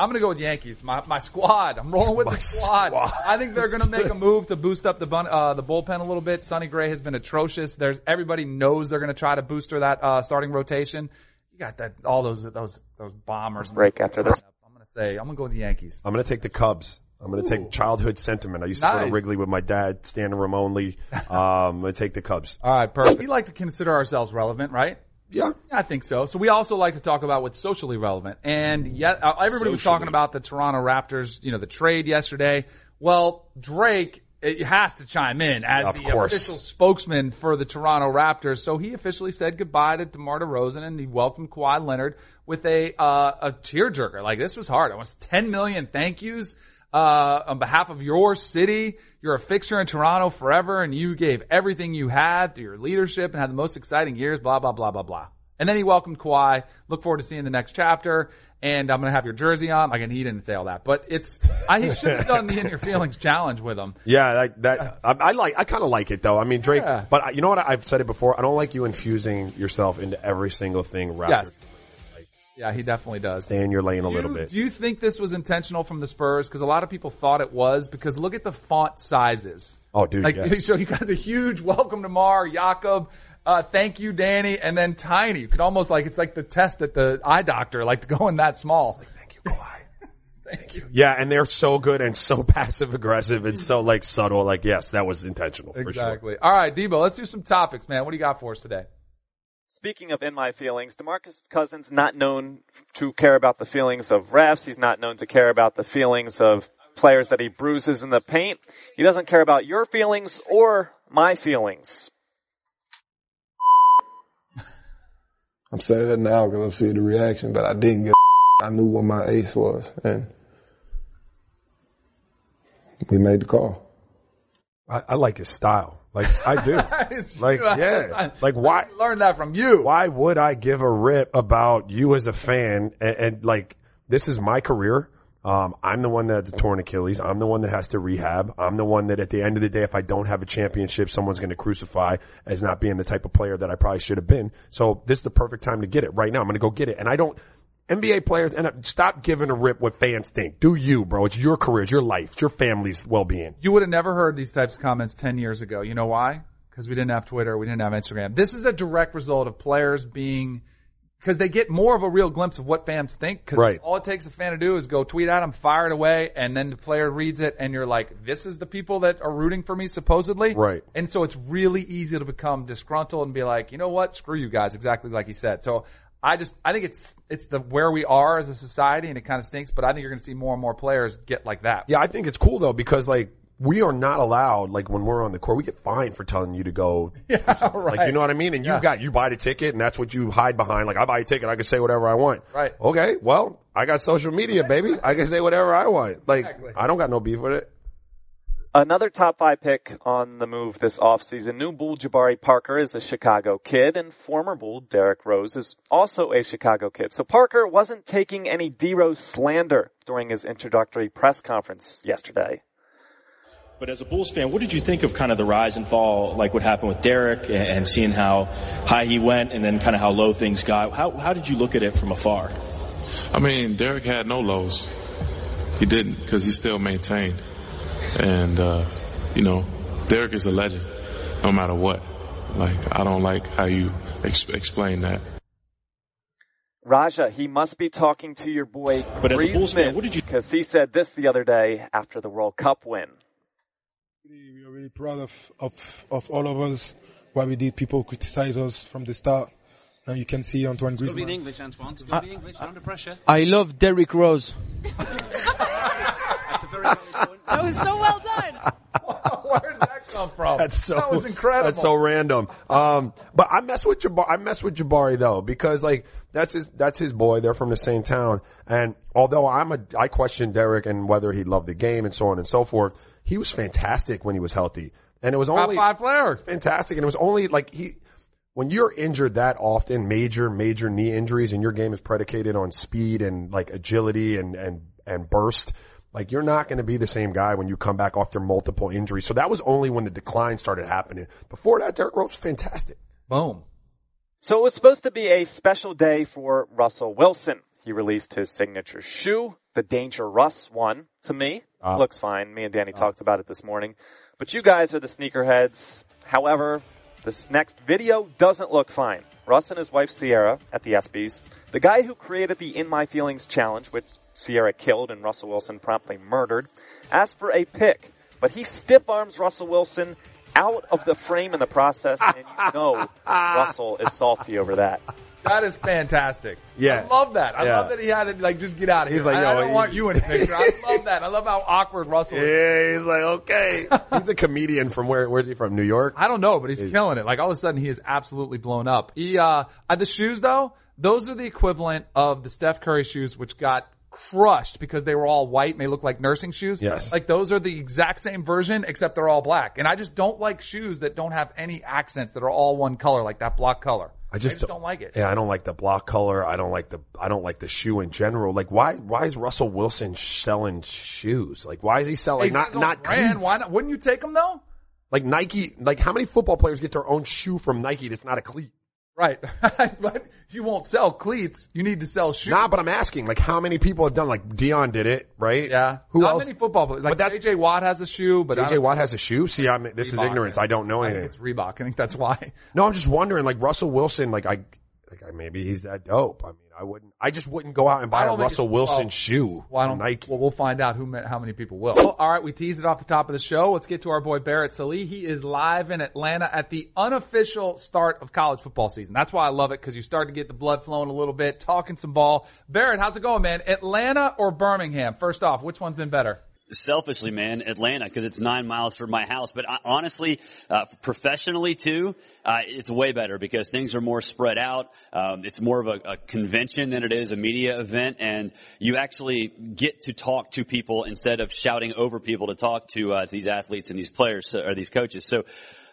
I'm going to go with Yankees. My my squad. I'm rolling with my the squad. squad. I think they're going to make a move to boost up the bun, uh, the bullpen a little bit. Sonny Gray has been atrocious. There's everybody knows they're going to try to booster that uh, starting rotation. You got that all those those those bombers. Break after this. I'm going to say I'm going to go with the Yankees. I'm going to take the Cubs. I'm going to take childhood sentiment. I used nice. to go to Wrigley with my dad, standing room only. Um, I'm going to take the Cubs. All right, perfect. We like to consider ourselves relevant, right? Yeah. I think so. So we also like to talk about what's socially relevant. And yet, uh, everybody socially. was talking about the Toronto Raptors, you know, the trade yesterday. Well, Drake it has to chime in as of the course. official spokesman for the Toronto Raptors. So he officially said goodbye to DeMar DeRozan and he welcomed Kawhi Leonard with a, uh, a tearjerker. Like, this was hard. I want ten million thank yous. Uh, on behalf of your city, you're a fixture in Toronto forever, and you gave everything you had through your leadership and had the most exciting years, blah, blah, blah, blah, blah. And then he welcomed Kawhi. Look forward to seeing the next chapter. And I'm going to have your jersey on. Like, and he didn't say all that, but it's, I he should have done the In Your Feelings challenge with him. Yeah, that, that I, I like, I kind of like it though. I mean, Drake, yeah. but I, you know what? I've said it before. I don't like you infusing yourself into every single thing Raptors. Yes. Yeah, he definitely does. Stay in your lane a little bit. Do you think this was intentional from the Spurs? Because a lot of people thought it was, because look at the font sizes. Oh, dude, like, yeah. So you got the huge welcome to Mar, Jakob, uh, thank you, Danny, and then tiny. You could almost like, it's like the test at the eye doctor, like to go in that small. Like, thank you, Kawhi. Thank you. Yeah, and they're so good and so passive aggressive and so like subtle. Like, yes, that was intentional. Exactly. For sure. Exactly. All right, Debo, let's do some topics, man. What do you got for us today? Speaking of In My Feelings, DeMarcus Cousins not known to care about the feelings of refs. He's not known to care about the feelings of players that he bruises in the paint. He doesn't care about your feelings or my feelings. I'm saying that now because I'm seeing the reaction, but I didn't give a I knew what my ace was, and we made the call. I, I like his style. Like, I do. Like, yeah. Like, why? I learned that from you. Why would I give a rip about you as a fan? And, and like, this is my career. Um, I'm the one that's torn Achilles. I'm the one that has to rehab. I'm the one that at the end of the day, if I don't have a championship, someone's going to crucify as not being the type of player that I probably should have been. So this is the perfect time to get it right now. I'm going to go get it. And I don't, N B A players end up, stop giving a rip what fans think. Do you, bro. It's your career. It's your life. It's your family's well-being. You would have never heard these types of comments ten years ago. You know why? Because we didn't have Twitter. We didn't have Instagram. This is a direct result of players being, because they get more of a real glimpse of what fans think. Because right. all it takes a fan to do is go tweet at them, fire it away, and then the player reads it, and you're like, this is the people that are rooting for me, supposedly. Right. And so it's really easy to become disgruntled and be like, you know what? Screw you guys. Exactly like he said. So I just, I think it's, it's the where we are as a society, and it kind of stinks, but I think you're going to see more and more players get like that. Yeah, I think it's cool though, because like, we are not allowed, like when we're on the court, we get fined for telling you to go. Yeah, right. Like, you know what I mean? And yeah. you got, you buy the ticket and that's what you hide behind. Like, I buy a ticket, I can say whatever I want. Right. Okay, well, I got social media, baby. I can say whatever I want. Like, exactly. I don't got no beef with it. Another top five pick on the move this offseason. New Bull Jabari Parker is a Chicago kid, and former Bull Derrick Rose is also a Chicago kid. So Parker wasn't taking any D-Rose slander during his introductory press conference yesterday. But as a Bulls fan, what did you think of kind of the rise and fall, like what happened with Derrick, and seeing how high he went and then kind of how low things got? How, how did you look at it from afar? I mean, Derrick had no lows. He didn't, because he still maintained. And, uh, you know, Derrick is a legend, no matter what. Like, I don't like how you ex- explain that. Raja, he must be talking to your boy, but as a Bulls fan, what did you? Because he said this the other day after the World Cup win. We are really proud of, of, of all of us, what we did. People criticize us from the start. Now you can see Antoine Griezmann. It's going to be in English, Antoine. It's going to be in English, under pressure. I love Derrick Rose. That's a very valid point. That was so well done. Where did that come from? That's so, that was incredible. That's so random. Um, but I mess with Jabari. I mess with Jabari though, because like that's his that's his boy. They're from the same town. And although I'm a I question Derrick and whether he loved the game and so on and so forth, he was fantastic when he was healthy. And it was only top five player. Fantastic. And it was only like he. When you're injured that often, major, major knee injuries, and your game is predicated on speed and like agility and and and burst. Like, you're not going to be the same guy when you come back after multiple injuries. So that was only when the decline started happening. Before that, Derrick Rose was fantastic. Boom. So it was supposed to be a special day for Russell Wilson. He released his signature shoe, the Danger Russ one. To me, uh, looks fine. Me and Danny uh, talked about it this morning. But you guys are the sneakerheads. However, this next video doesn't look fine. Russ and his wife Sierra at the ESPYs, the guy who created the In My Feelings challenge, which Sierra killed and Russell Wilson promptly murdered. Asked for a pick, but he stiff-arms Russell Wilson out of the frame in the process, and you know Russell is salty over that. That is fantastic. Yeah. I love that. I yeah. love that he had to, like, just get out of here. He's like, yo, I don't want you in the picture. I love that. I love how awkward Russell is. Yeah, he's like, okay. He's a comedian from where, where's he from? New York? I don't know, but he's, he's killing it. Like, all of a sudden he is absolutely blown up. He, uh, the shoes though, those are the equivalent of the Steph Curry shoes, which got crushed because they were all white and they look like nursing shoes. Yes. Like those are the exact same version, except they're all black. And I just don't like shoes that don't have any accents, that are all one color, like that block color. I just, I just don't, don't like it. Yeah, I don't like the block color. I don't like the, I don't like the shoe in general. Like why, why is Russell Wilson selling shoes? Like why is he selling, like, not, not brand? Why not? Wouldn't you take them though? Like Nike, like how many football players get their own shoe from Nike that's not a cleat? Right. You won't sell cleats. You need to sell shoes. Nah, but I'm asking, like, how many people have done, like, Dion did it, right? Yeah. Who Not else? Many football players. Like, that, J J. Watt has a shoe, but J J. Watt has a shoe? See, I'm, this Reebok, is ignorance. I don't know anything. I think it's Reebok. I think that's why. No, I'm just wondering, like, Russell Wilson, like, I, like, I, maybe he's that dope. I mean, I wouldn't, I just wouldn't go out and buy a Russell Wilson well, shoe. Well, I don't, Nike. Well, we'll find out who, how many people will. Well, all right. We teased it off the top of the show. Let's get to our boy Barrett Salee. He is live in Atlanta at the unofficial start of college football season. That's why I love it, because you start to get the blood flowing a little bit, talking some ball. Barrett, how's it going, man? Atlanta or Birmingham? First off, which one's been better? Selfishly, man, Atlanta, because it's nine miles from my house. But I, honestly, uh, professionally too, uh, it's way better because things are more spread out. Um, it's more of a, a convention than it is a media event, and you actually get to talk to people instead of shouting over people to talk to, uh, to these athletes and these players or these coaches. So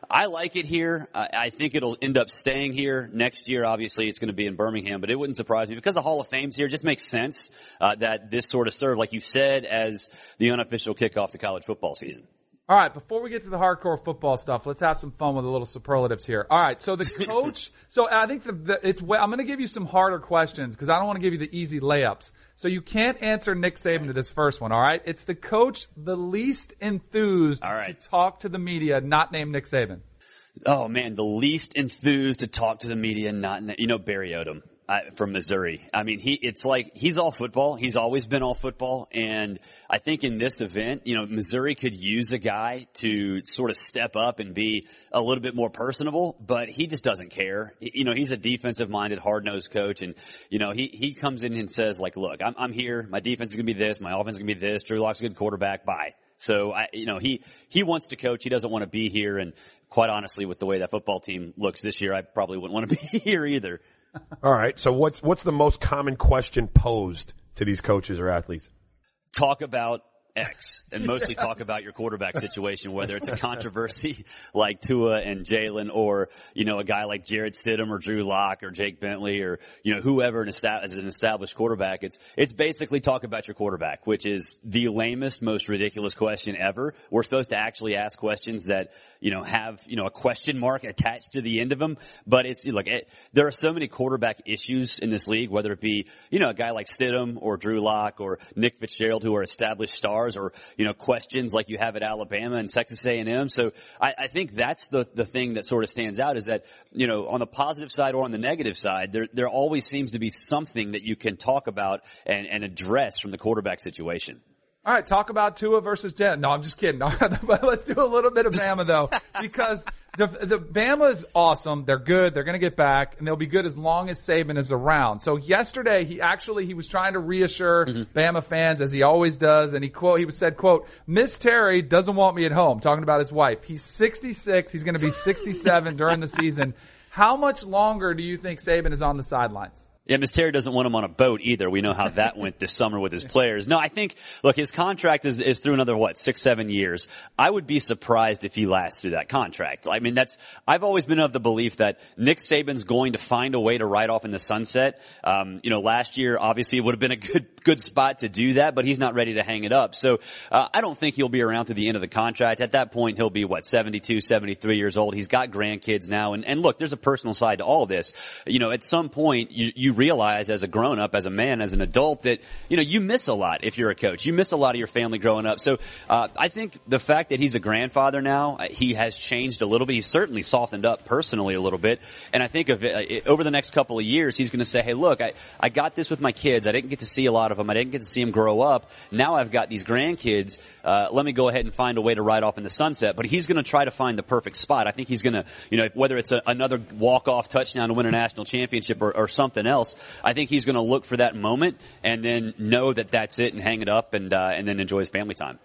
I like it here. I, I think it'll end up staying here next year. Obviously, it's going to be in Birmingham, but it wouldn't surprise me because the Hall of Fame's here. It just makes sense uh, that this sort of served, like you said, as the unofficial kickoff to college football season. All right, before we get to the hardcore football stuff, let's have some fun with a little superlatives here. All right, so the coach – so I think the, the it's – I'm going to give you some harder questions because I don't want to give you the easy layups. So you can't answer Nick Saban to this first one, all right? It's the coach the least enthused all right. to talk to the media, not named Nick Saban. Oh, man, the least enthused to talk to the media, not – you know, Barry Odom. I, from Missouri. I mean, he, it's like, he's all football. He's always been all football. And I think in this event, you know, Missouri could use a guy to sort of step up and be a little bit more personable, but he just doesn't care. You know, he's a defensive minded, hard nosed coach. And, you know, he, he comes in and says, like, look, I'm, I'm here. My defense is going to be this. My offense is going to be this. Drew Locke's a good quarterback. Bye. So I, you know, he, he wants to coach. He doesn't want to be here. And quite honestly, with the way that football team looks this year, I probably wouldn't want to be here either. All right. So what's what's the most common question posed to these coaches or athletes? Talk about X, and mostly yes. talk about your quarterback situation, whether it's a controversy like Tua and Jalen, or, you know, a guy like Jared Stidham or Drew Locke or Jake Bentley, or, you know, whoever an esta- is an established quarterback. It's, it's basically talk about your quarterback, which is the lamest, most ridiculous question ever. We're supposed to actually ask questions that, you know, have, you know, a question mark attached to the end of them. But it's, look, it, there are so many quarterback issues in this league, whether it be, you know, a guy like Stidham or Drew Locke or Nick Fitzgerald, who are established stars, or, you know, questions like you have at Alabama and Texas A and M. So I, I think that's the, the thing that sort of stands out, is that, you know, on the positive side or on the negative side, there there always seems to be something that you can talk about and, and address from the quarterback situation. All right, talk about Tua versus Jen. No, I'm just kidding. But let's do a little bit of Bama, though, because the, the Bama's awesome. They're good. They're going to get back, and they'll be good as long as Saban is around. So yesterday, he actually he was trying to reassure mm-hmm. Bama fans, as he always does, and he quote he was said, quote, Miss Terry doesn't want me at home, talking about his wife. He's sixty-six. He's going to be sixty-seven during the season. How much longer do you think Saban is on the sidelines? Yeah, Miss Terry doesn't want him on a boat either. We know how that went this summer with his players. No, I think, look, his contract is, is through another, what, six, seven years. I would be surprised if he lasts through that contract. I mean, that's, I've always been of the belief that Nick Saban's going to find a way to ride off in the sunset. Um, you know, last year, obviously, it would have been a good, good spot to do that, but he's not ready to hang it up. So, uh, I don't think he'll be around through the end of the contract. At that point, he'll be, what, seventy-two, seventy-three years old. He's got grandkids now. And, and look, there's a personal side to all this. You know, at some point, you, you realize as a grown up, as a man, as an adult that, you know, you miss a lot if you're a coach. You miss a lot of your family growing up. So, uh, I think the fact that he's a grandfather now, he has changed a little bit. He's certainly softened up personally a little bit. And I think of it, over the next couple of years, he's going to say, hey, look, I, I got this with my kids. I didn't get to see a lot of them. I didn't get to see them grow up. Now I've got these grandkids. Uh, let me go ahead and find a way to ride off in the sunset. But he's going to try to find the perfect spot. I think he's going to, you know, whether it's a, another walk-off touchdown to win a national championship or, or something else, I think he's going to look for that moment and then know that that's it and hang it up and, uh, and then enjoy his family time.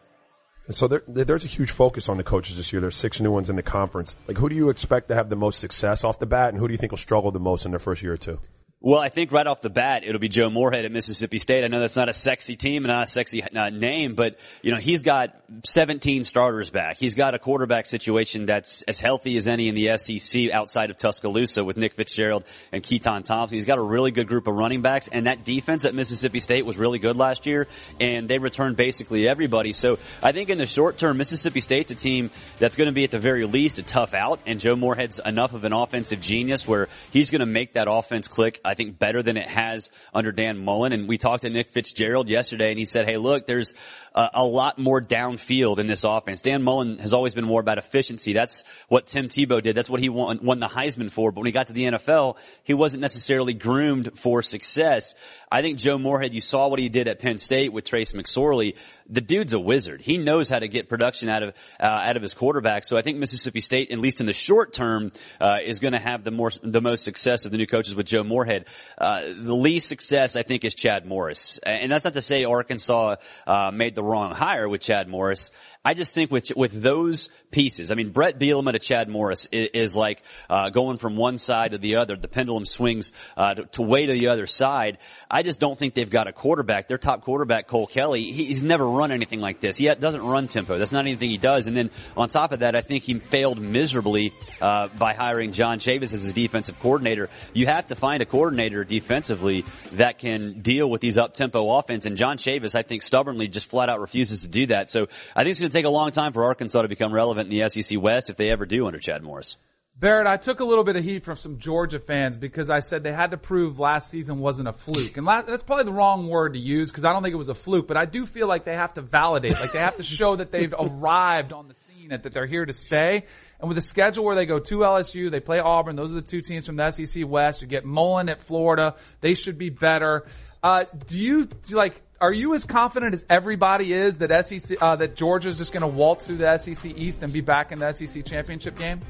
And so there, there's a huge focus on the coaches this year. There's six new ones in the conference. Like, who do you expect to have the most success off the bat, and who do you think will struggle the most in their first year or two? Well, I think right off the bat, it'll be Joe Moorhead at Mississippi State. I know that's not a sexy team and not a sexy uh, name, but, you know, he's got seventeen starters back. He's got a quarterback situation that's as healthy as any in the S E C outside of Tuscaloosa with Nick Fitzgerald and Keaton Thompson. He's got a really good group of running backs, and that defense at Mississippi State was really good last year, and they returned basically everybody. So I think in the short term, Mississippi State's a team that's going to be at the very least a tough out, and Joe Moorhead's enough of an offensive genius where he's going to make that offense click, I think, better than it has under Dan Mullen. And we talked to Nick Fitzgerald yesterday, and he said, hey, look, there's a, a lot more downfield in this offense. Dan Mullen has always been more about efficiency. That's what Tim Tebow did. That's what he won, won the Heisman for. But when he got to the N F L, he wasn't necessarily groomed for success. I think Joe Moorhead, you saw what he did at Penn State with Trace McSorley. The dude's a wizard. He knows how to get production out of uh, out of his quarterback. So I think Mississippi State, at least in the short term, uh, is going to have the more the most success of the new coaches with Joe Moorhead. Uh, the least success, I think, is Chad Morris, and that's not to say Arkansas uh, made the wrong hire with Chad Morris. I just think with with those pieces, I mean, Brett Bielema to Chad Morris is, is like uh going from one side to the other. The pendulum swings uh to, to way to the other side. I just don't think they've got a quarterback. Their top quarterback, Cole Kelly, he, he's never run anything like this. He doesn't run tempo. That's not anything he does. And then on top of that, I think he failed miserably uh by hiring John Chavis as his defensive coordinator. You have to find a coordinator defensively that can deal with these up-tempo offense. And John Chavis, I think, stubbornly just flat out refuses to do that. So I think it's going take a long time for Arkansas to become relevant in the S E C West if they ever do under Chad Morris. Barrett, I took a little bit of heat from some Georgia fans because I said they had to prove last season wasn't a fluke. And last, that's probably the wrong word to use because I don't think it was a fluke, but I do feel like they have to validate. Like, they have to show that they've arrived on the scene and that they're here to stay. And with a schedule where they go to L S U, they play Auburn, those are the two teams from the S E C West. You get Mullen at Florida. They should be better. Uh, do you, do like, Are you as confident as everybody is that S E C, uh, that Georgia's just going to waltz through the S E C East and be back in the S E C championship game?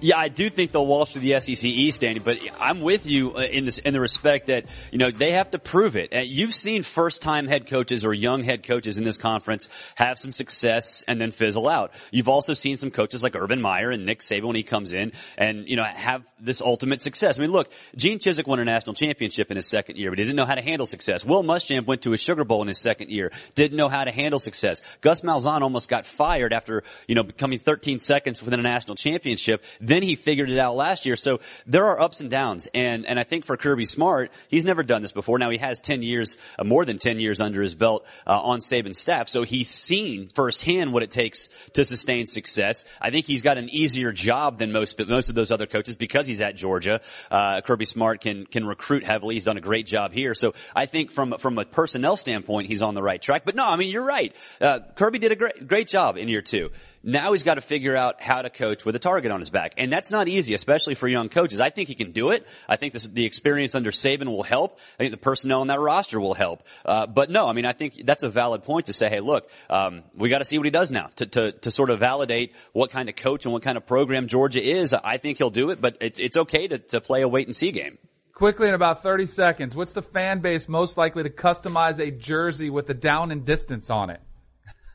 Yeah, I do think they'll waltz through the S E C East, Danny, but I'm with you in this, in the respect that, you know, they have to prove it. You've seen first-time head coaches or young head coaches in this conference have some success and then fizzle out. You've also seen some coaches like Urban Meyer and Nick Saban when he comes in and, you know, have this ultimate success. I mean, look, Gene Chizik won a national championship in his second year, but he didn't know how to handle success. Will Muschamp went to a Sugar Bowl in his second year, didn't know how to handle success. Gus Malzahn almost got fired after, you know, becoming thirteen seconds within a national championship. Then he figured it out last year. So there are ups and downs. And, and I think for Kirby Smart, he's never done this before. Now he has ten years, uh, more than ten years under his belt, uh, on Saban's staff. So he's seen firsthand what it takes to sustain success. I think he's got an easier job than most, but most of those other coaches because he's at Georgia. Uh, Kirby Smart can, can recruit heavily. He's done a great job here. So I think from, from a personnel standpoint, he's on the right track. But no, I mean, you're right. Uh, Kirby did a great, great job in year two. Now he's got to figure out how to coach with a target on his back. And that's not easy, especially for young coaches. I think he can do it. I think this, the experience under Saban will help. I think the personnel on that roster will help. Uh, but no, I mean, I think that's a valid point to say, hey, look, um, we got to see what he does now to, to, to sort of validate what kind of coach and what kind of program Georgia is. I think he'll do it, but it's, it's okay to, to play a wait and see game. Quickly, in about thirty seconds, what's the fan base most likely to customize a jersey with the down and distance on it?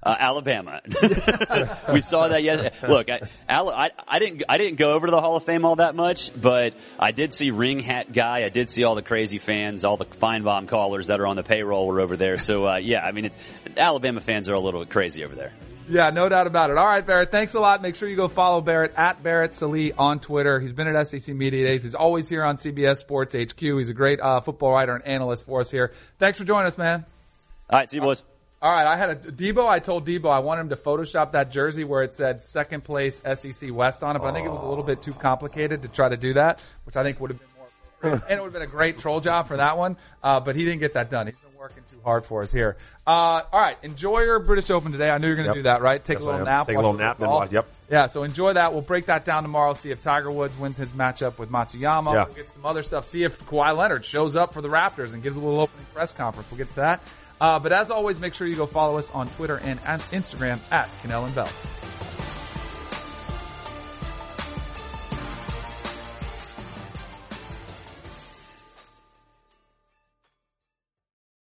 Uh, Alabama. We saw that yesterday. Look, I, I, I didn't, I didn't go over to the Hall of Fame all that much, but I did see Ring Hat Guy. I did see all the crazy fans, all the Feinbaum callers that are on the payroll were over there. So, uh, yeah, I mean, it, Alabama fans are a little bit crazy over there. Yeah, no doubt about it. All right, Barrett, thanks a lot. Make sure you go follow Barrett at Barrett Salee on Twitter. He's been at S E C Media Days. He's always here on C B S Sports H Q. He's a great, uh, football writer and analyst for us here. Thanks for joining us, man. All right, see you, boys. All right, I had a Debo. I told Debo I wanted him to Photoshop that jersey where it said second place S E C West on it, but I think it was a little bit too complicated to try to do that, which I think would have been more and it would have been a great troll job for that one. Uh, but he didn't get that done. He's been working too hard for us here. Uh, all right. Enjoy your British Open today. I know you're going to yep. do that, right? Take yes, a little nap. Take a little nap. Then watch, yep. Yeah. So enjoy that. We'll break that down tomorrow. See if Tiger Woods wins his matchup with Matsuyama. Yeah. We'll get some other stuff. See if Kawhi Leonard shows up for the Raptors and gives a little opening press conference. We'll get to that. Uh, but as always, make sure you go follow us on Twitter and Instagram at Kanell and Bell.